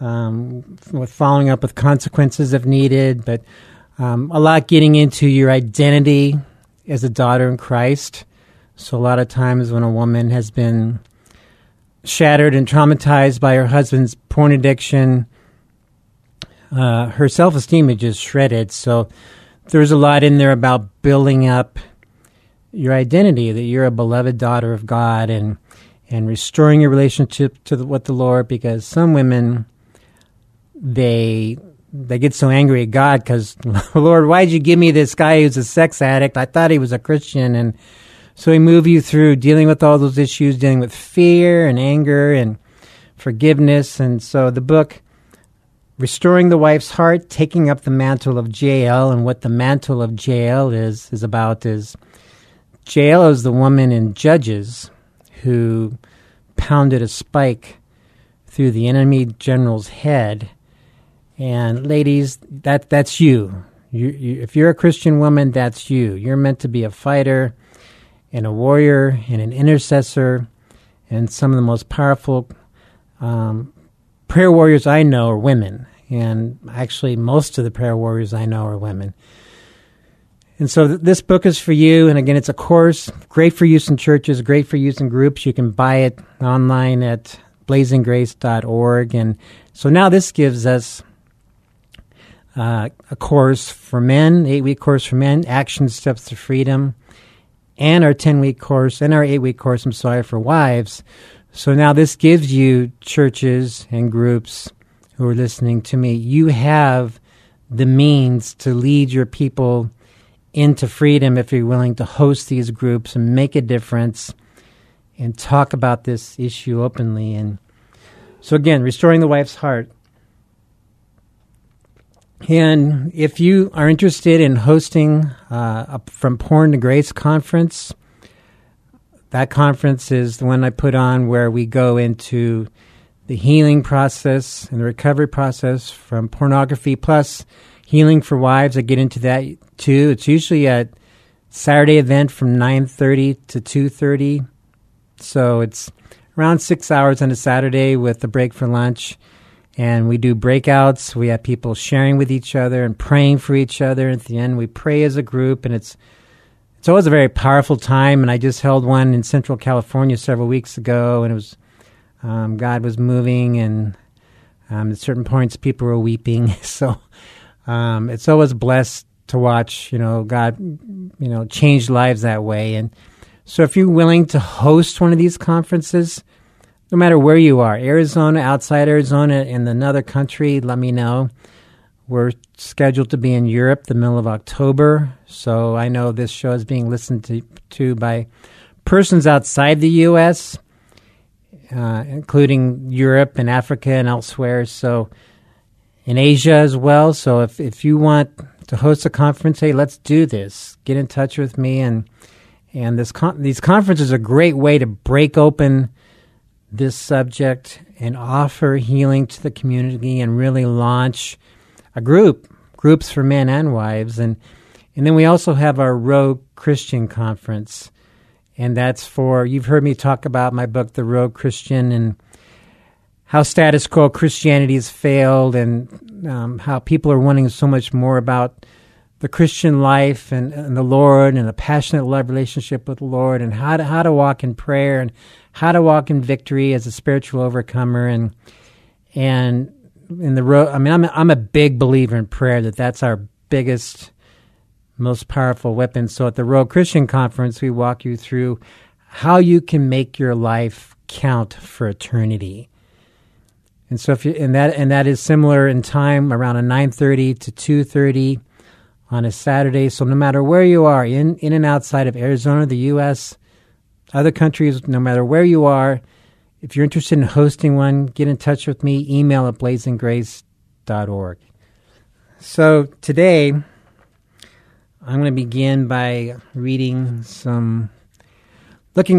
with following up with consequences if needed, but a lot getting into your identity as a daughter in Christ. So a lot of times when a woman has been shattered and traumatized by her husband's porn addiction, her self-esteem is just shredded. So there's a lot in there about building up your identity, that you're a beloved daughter of God, and restoring your relationship to with the Lord, because some women, they get so angry at God because, Lord, why did you give me this guy who's a sex addict? I thought he was a Christian. And so we move you through dealing with all those issues, dealing with fear and anger and forgiveness. And so the book, Restoring the Wife's Heart, Taking Up the Mantle of Jael, and what the mantle of Jael is about is Jael is the woman in Judges who pounded a spike through the enemy general's head. And ladies, that's you. You if you're a Christian woman, that's you. You're meant to be a fighter and a warrior and an intercessor, and some of the most powerful prayer warriors I know are women. And actually, most of the prayer warriors I know are women. And so this book is for you. And again, it's a course, great for use in churches, great for use in groups. You can buy it online at blazinggrace.org. And so now this gives us a course for men, 8-week course for men, Action Steps to Freedom, and our 10-week course, and our 8-week course, for wives. So now this gives you, churches and groups who are listening to me, you have the means to lead your people into freedom if you're willing to host these groups and make a difference and talk about this issue openly. And so again, Restoring the Wife's Heart. And if you are interested in hosting a From Porn to Grace conference, that conference is the one I put on where we go into the healing process and the recovery process from pornography, plus healing for wives. I get into that too. It's usually a Saturday event from 9:30 to 2:30. So it's around 6 hours on a Saturday with a break for lunch. And we do breakouts. We have people sharing with each other and praying for each other. At the end, we pray as a group, and it's always a very powerful time. And I just held one in Central California several weeks ago, and it was God was moving, and at certain points, people were weeping. So it's always blessed to watch, God, change lives that way. And so if you're willing to host one of these conferences, no matter where you are, Arizona, outside Arizona, in another country, let me know. We're scheduled to be in Europe the middle of October, so I know this show is being listened to by persons outside the U.S., including Europe and Africa and elsewhere, so in Asia as well. So if you want to host a conference, hey, let's do this. Get in touch with me, and these conferences are a great way to break open this subject and offer healing to the community and really launch a groups for men and wives. And then we also have our Rogue Christian conference. And that's for, you've heard me talk about my book, The Rogue Christian, and how status quo Christianity has failed, and how people are wanting so much more about the Christian life and the Lord and a passionate love relationship with the Lord, and how to walk in prayer and how to walk in victory as a spiritual overcomer. And in the road, I'm a big believer in prayer, that's our biggest, most powerful weapon. So at the Rogue Christian Conference, we walk you through how you can make your life count for eternity. And so that is similar in time, around a 9:30 to 2:30 on a Saturday. So no matter where you are, in and outside of Arizona, the U.S., other countries, no matter where you are, if you're interested in hosting one, get in touch with me, email at blazinggrace.org. So today, I'm going to begin by looking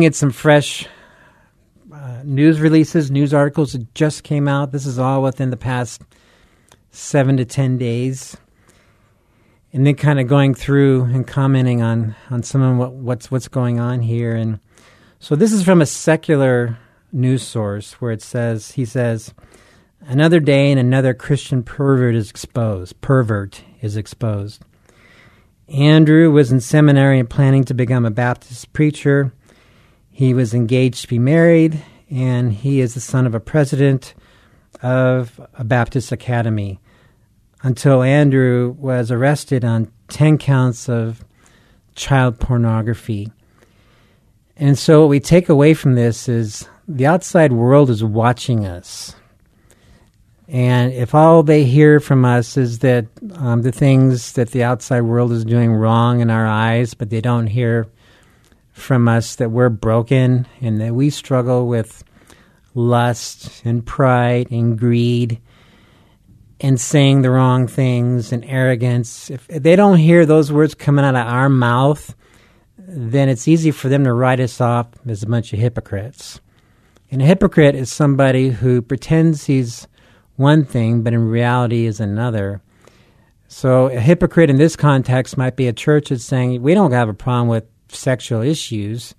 at some fresh news releases, news articles that just came out. This is all within the past 7 to 10 days. And then kind of going through and commenting on some of what's going on here. And so this is from a secular news source where he says, another day and another Christian pervert is exposed. Andrew was in seminary and planning to become a Baptist preacher. He was engaged to be married, and he is the son of a president of a Baptist academy, until Andrew was arrested on 10 counts of child pornography. And so what we take away from this is the outside world is watching us. And if all they hear from us is that the things that the outside world is doing wrong in our eyes, but they don't hear from us that we're broken and that we struggle with lust and pride and greed and saying the wrong things and arrogance, if they don't hear those words coming out of our mouth, then it's easy for them to write us off as a bunch of hypocrites. And a hypocrite is somebody who pretends he's one thing, but in reality is another. So a hypocrite in this context might be a church that's saying, we don't have a problem with sexual issues.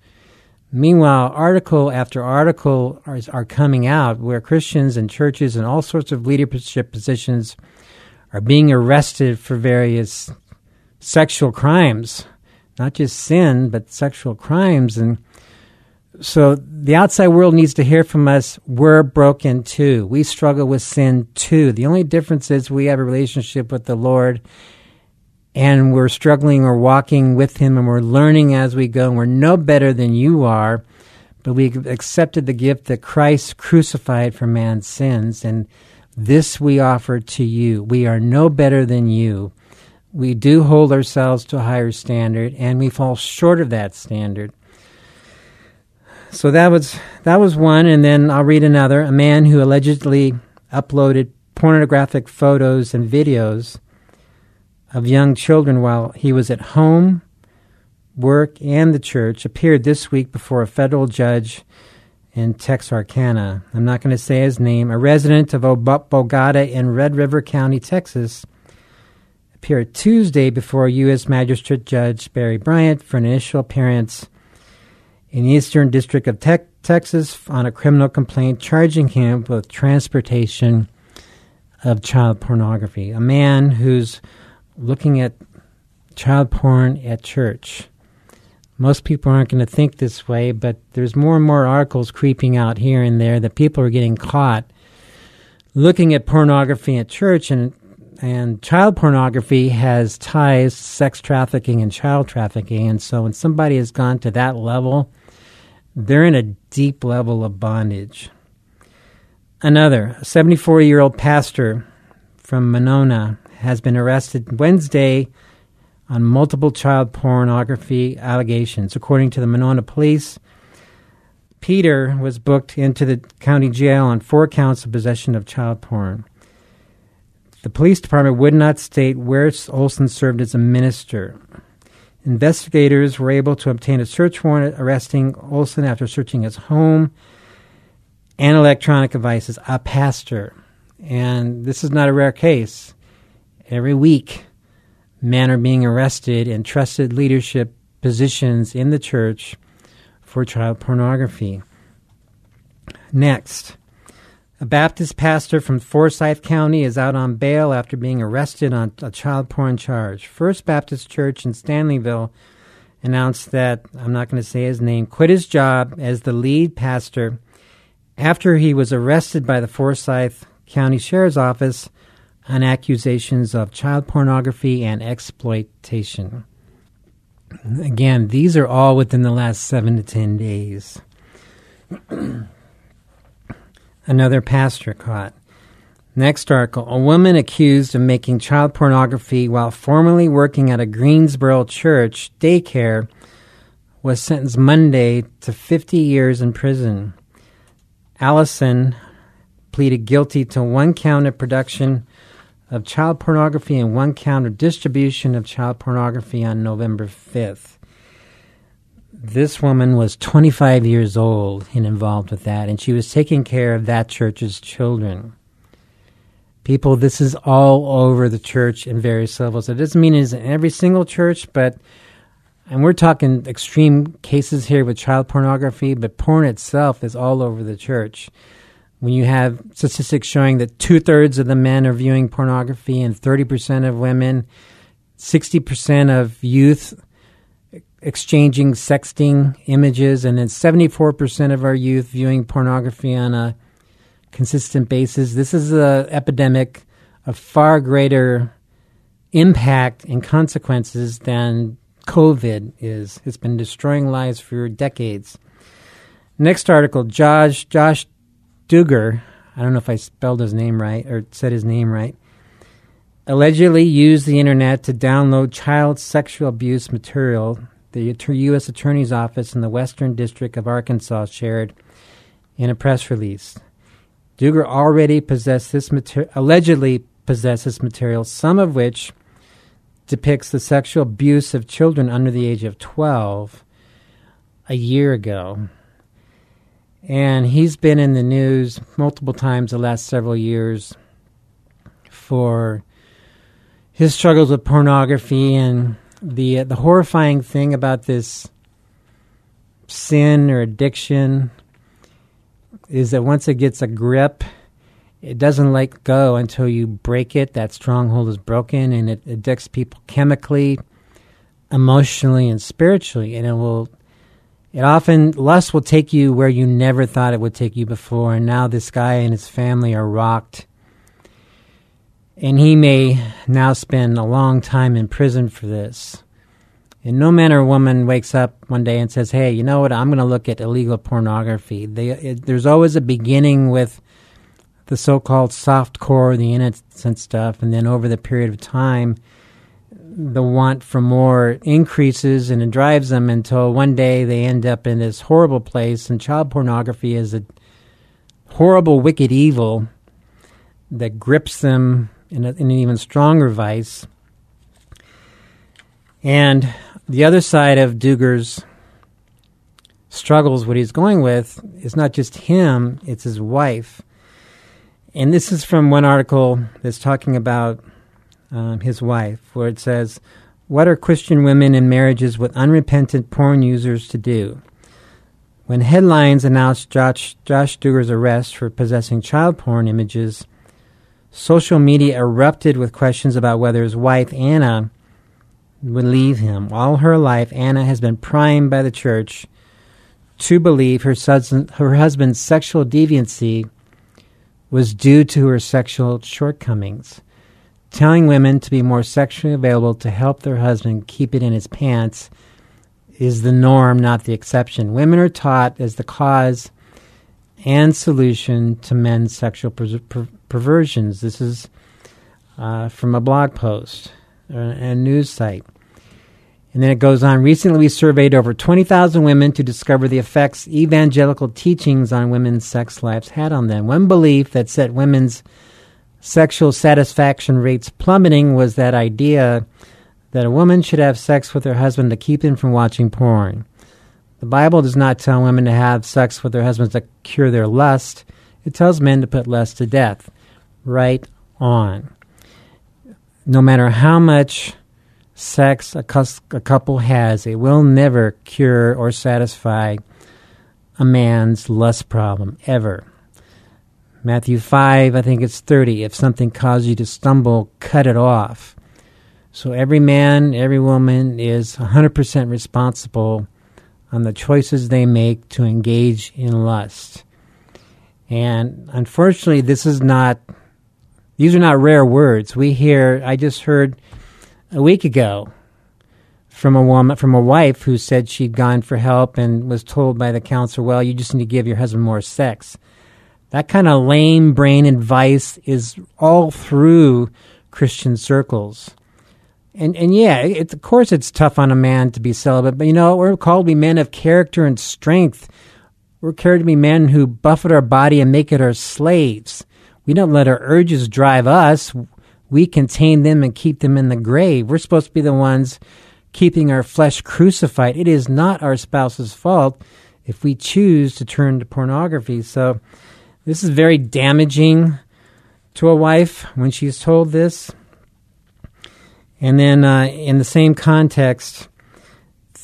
Meanwhile, article after article are coming out where Christians and churches and all sorts of leadership positions are being arrested for various sexual crimes, not just sin, but sexual crimes. And so the outside world needs to hear from us, we're broken too. We struggle with sin too. The only difference is we have a relationship with the Lord, and we're struggling or walking with him, and we're learning as we go, and we're no better than you are, but we accepted the gift that Christ crucified for man's sins, and this we offer to you. We are no better than you. we do hold ourselves to a higher standard, and we fall short of that standard. So that was one, and then I'll read another. A man who allegedly uploaded pornographic photos and videos of young children while he was at home, work, and the church appeared this week before a federal judge in Texarkana. I'm not going to say his name. A resident of Bogota in Red River County, Texas, appeared Tuesday before U.S. Magistrate Judge Barry Bryant for an initial appearance in the Eastern District of Texas on a criminal complaint charging him with transportation of child pornography. A man who's looking at child porn at church. Most people aren't going to think this way, but there's more and more articles creeping out here and there that people are getting caught looking at pornography at church, and child pornography has ties to sex trafficking and child trafficking, and so when somebody has gone to that level, they're in a deep level of bondage. Another, a 74-year-old pastor from Monona has been arrested Wednesday on multiple child pornography allegations. According to the Monona police, Peter was booked into the county jail on 4 counts of possession of child porn. The police department would not state where Olson served as a minister. Investigators were able to obtain a search warrant arresting Olson after searching his home and electronic devices, a pastor. And this is not a rare case. Every week, men are being arrested in trusted leadership positions in the church for child pornography. Next, a Baptist pastor from Forsyth County is out on bail after being arrested on a child porn charge. First Baptist Church in Stanleyville announced that, I'm not going to say his name, quit his job as the lead pastor after he was arrested by the Forsyth County Sheriff's Office on accusations of child pornography and exploitation. Again, these are all within the last 7 to 10 days. Another pastor caught. Next article, a woman accused of making child pornography while formerly working at a Greensboro church daycare was sentenced Monday to 50 years in prison. Allison pleaded guilty to 1 count of production of child pornography and 1 count of distribution of child pornography on November 5th. This woman was 25 years old and involved with that, and she was taking care of that church's children. People, this is all over the church in various levels. It doesn't mean it's in every single church, but, and we're talking extreme cases here with child pornography, but porn itself is all over the church. When you have statistics showing that 2/3 of the men are viewing pornography and 30% of women, 60% of youth exchanging sexting images, and then 74% of our youth viewing pornography on a consistent basis. This is an epidemic of far greater impact and consequences than COVID is. It's been destroying lives for decades. Next article, Josh Duggar, I don't know if I spelled his name right or said his name right, allegedly used the internet to download child sexual abuse material, the U.S. Attorney's Office in the Western District of Arkansas shared in a press release. Duggar already allegedly possessed this material, some of which depicts the sexual abuse of children under the age of 12 a year ago. And he's been in the news multiple times the last several years for his struggles with pornography. And the horrifying thing about this sin or addiction is that once it gets a grip, it doesn't let go until you break it. That stronghold is broken, and it addicts people chemically, emotionally, and spiritually. And lust will take you where you never thought it would take you before, and now this guy and his family are rocked. And he may now spend a long time in prison for this. And no man or woman wakes up one day and says, hey, you know what, I'm going to look at illegal pornography. There's always a beginning with the so-called soft core, the innocent stuff, and then over the period of time, the want for more increases, and it drives them until one day they end up in this horrible place. And child pornography is a horrible, wicked evil that grips them in an even stronger vice. And the other side of Duggar's struggles, what he's going with, is not just him, it's his wife. And this is from one article that's talking about his wife, where it says, "What are Christian women in marriages with unrepentant porn users to do?" When headlines announced Josh Duggar's arrest for possessing child porn images, social media erupted with questions about whether his wife, Anna, would leave him. All her life, Anna has been primed by the church to believe her husband's sexual deviancy was due to her sexual shortcomings, telling women to be more sexually available to help their husband keep it in his pants is the norm, not the exception. Women are taught as the cause and solution to men's sexual perversions. This is from a blog post and a news site. And then it goes on, "Recently we surveyed over 20,000 women to discover the effects evangelical teachings on women's sex lives had on them. One belief that set women's sexual satisfaction rates plummeting was that idea that a woman should have sex with her husband to keep him from watching porn. The Bible does not tell women to have sex with their husbands to cure their lust. It tells men to put lust to death." Right on. No matter how much sex a couple has, it will never cure or satisfy a man's lust problem, ever. Matthew 5, I think it's 30, if something causes you to stumble, cut it off. So every man, every woman is 100% responsible on the choices they make to engage in lust. And unfortunately, these are not rare words. I just heard a week ago from a wife who said she'd gone for help and was told by the counselor, "Well, you just need to give your husband more sex." That kind of lame brain advice is all through Christian circles. And yeah, of course it's tough on a man to be celibate, but we're called to be men of character and strength. We're called to be men who buffet our body and make it our slaves. We don't let our urges drive us. We contain them and keep them in the grave. We're supposed to be the ones keeping our flesh crucified. It is not our spouse's fault if we choose to turn to pornography. So this is very damaging to a wife when she's told this. And then in the same context,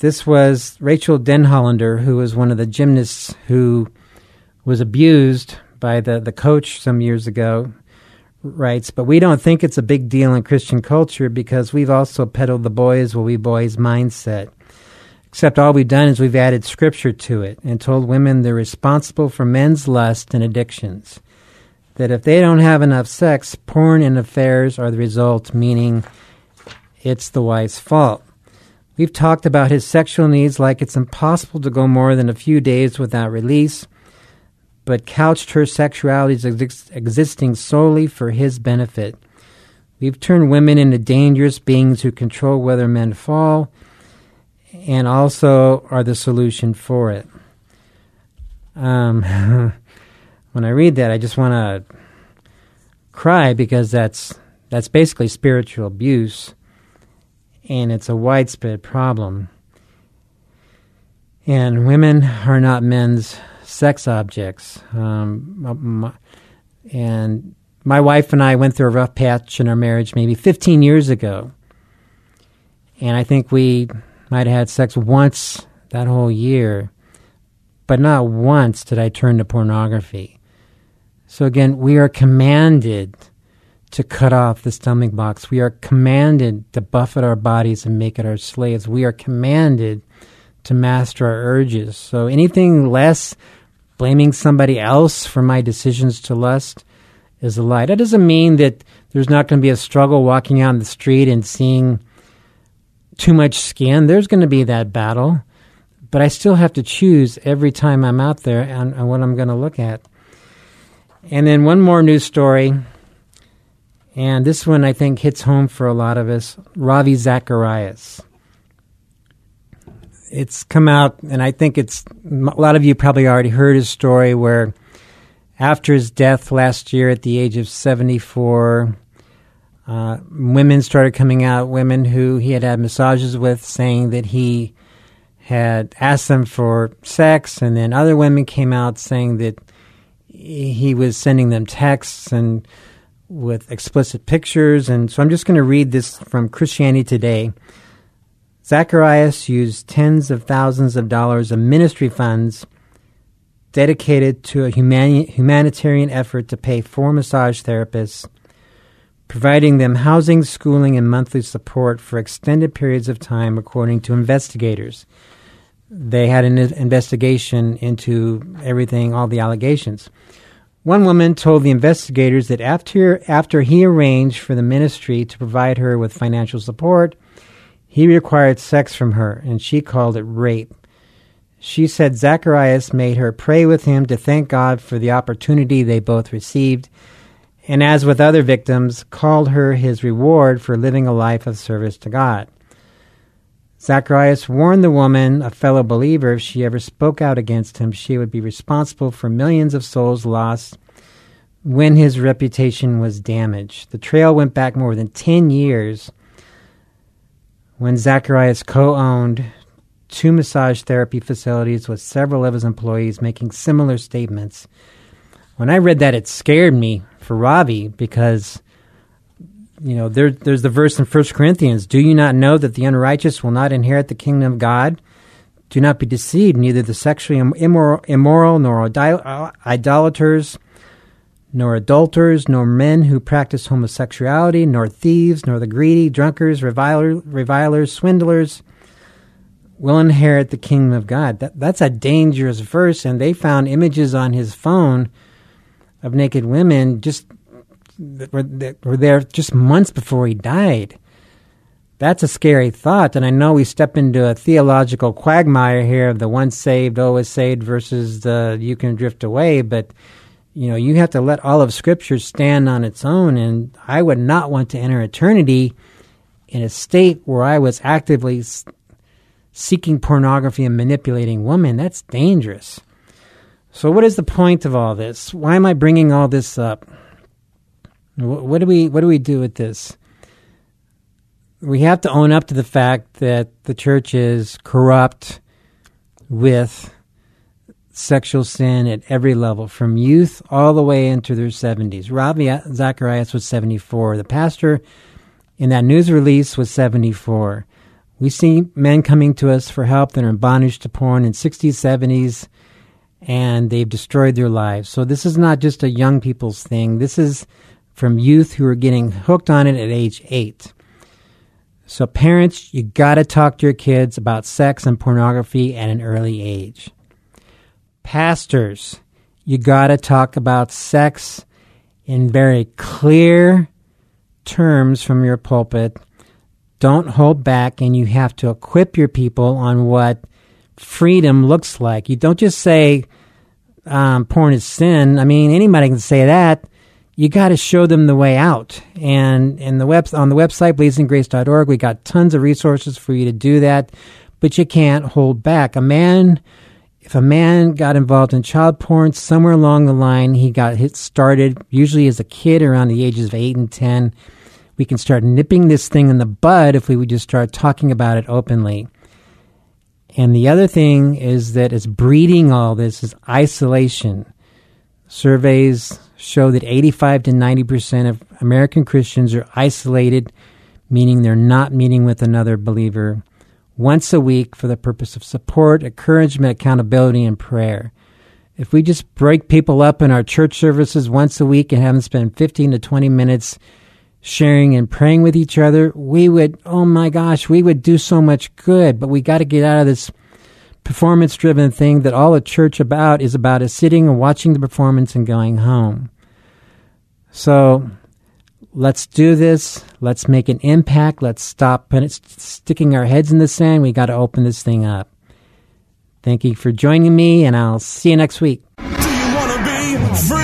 this was Rachel Denhollander, who was one of the gymnasts who was abused by the coach some years ago, writes, "But we don't think it's a big deal in Christian culture because we've also peddled the boys will be boys mindset. Except all we've done is we've added scripture to it and told women they're responsible for men's lust and addictions. That if they don't have enough sex, porn and affairs are the result, meaning it's the wife's fault. We've talked about his sexual needs like it's impossible to go more than a few days without release, but couched her sexuality as existing solely for his benefit. We've turned women into dangerous beings who control whether men fall and also are the solution for it." When I read that, I just want to cry because that's basically spiritual abuse. And it's a widespread problem. And women are not men's sex objects. And my wife and I went through a rough patch in our marriage maybe 15 years ago. And I think we might have had sex once that whole year. But not once did I turn to pornography. So again, we are commanded to cut off the stomach box. We are commanded to buffet our bodies and make it our slaves. We are commanded to master our urges. So anything less, blaming somebody else for my decisions to lust, is a lie. That doesn't mean that there's not going to be a struggle walking out in the street and seeing too much skin. There's going to be that battle. But I still have to choose every time I'm out there on what I'm going to look at. And then one more news story. And this one, I think, hits home for a lot of us. Ravi Zacharias. It's come out, and I think it's a lot of you probably already heard his story, where after his death last year at the age of 74, women started coming out, women who he had had massages with, saying that he had asked them for sex, and then other women came out saying that he was sending them texts and with explicit pictures. And so I'm just going to read this from Christianity Today. Zacharias used tens of thousands of dollars of ministry funds dedicated to a humanitarian effort to pay for massage therapists, providing them housing, schooling, and monthly support for extended periods of time, according to investigators. They had an investigation into everything, all the allegations. One woman told the investigators that after he arranged for the ministry to provide her with financial support, he required sex from her, and she called it rape. She said Zacharias made her pray with him to thank God for the opportunity they both received, and as with other victims, called her his reward for living a life of service to God. Zacharias warned the woman, a fellow believer, if she ever spoke out against him, she would be responsible for millions of souls lost when his reputation was damaged. The trail went back more than 10 years when Zacharias co-owned two massage therapy facilities with several of his employees making similar statements. When I read that, it scared me for Ravi because, you know, there's the verse in 1 Corinthians, "Do you not know that the unrighteous will not inherit the kingdom of God? Do not be deceived, neither the sexually immoral nor idolaters, nor adulterers, nor men who practice homosexuality, nor thieves, nor the greedy, drunkards, revilers, swindlers, will inherit the kingdom of God." That's a dangerous verse, and they found images on his phone of naked women that were there just months before he died. That's a scary thought, and I know we step into a theological quagmire here of the once saved, always saved versus the you can drift away, but you know, you have to let all of Scripture stand on its own, and I would not want to enter eternity in a state where I was actively seeking pornography and manipulating women. That's dangerous. So what is the point of all this? Why am I bringing all this up? What do we do with this? We have to own up to the fact that the church is corrupt with sexual sin at every level, from youth all the way into their 70s. Ravi Zacharias was 74. The pastor in that news release was 74. We see men coming to us for help that are in bondage to porn in 60s, 70s, and they've destroyed their lives. So this is not just a young people's thing. This is from youth who are getting hooked on it at age 8. So parents, you got to talk to your kids about sex and pornography at an early age. Pastors, you got to talk about sex in very clear terms from your pulpit. Don't hold back, and you have to equip your people on what freedom looks like. You don't just say porn is sin. I mean, anybody can say that. You got to show them the way out. And on the website, blazinggrace.org, we got tons of resources for you to do that, but you can't hold back. If a man got involved in child porn, somewhere along the line, he got started, usually as a kid around the ages of 8 and 10, we can start nipping this thing in the bud if we would just start talking about it openly. And the other thing is that is breeding all this is isolation. Surveys show that 85 to 90% of American Christians are isolated, meaning they're not meeting with another believer once a week for the purpose of support, encouragement, accountability, and prayer. If we just break people up in our church services once a week and have them spend 15 to 20 minutes sharing and praying with each other, we would do so much good. But we got to get out of this performance-driven thing that all a church is about is sitting and watching the performance and going home. So let's do this. Let's make an impact. Let's stop sticking our heads in the sand. We got to open this thing up. Thank you for joining me, and I'll see you next week. Do you want to be free?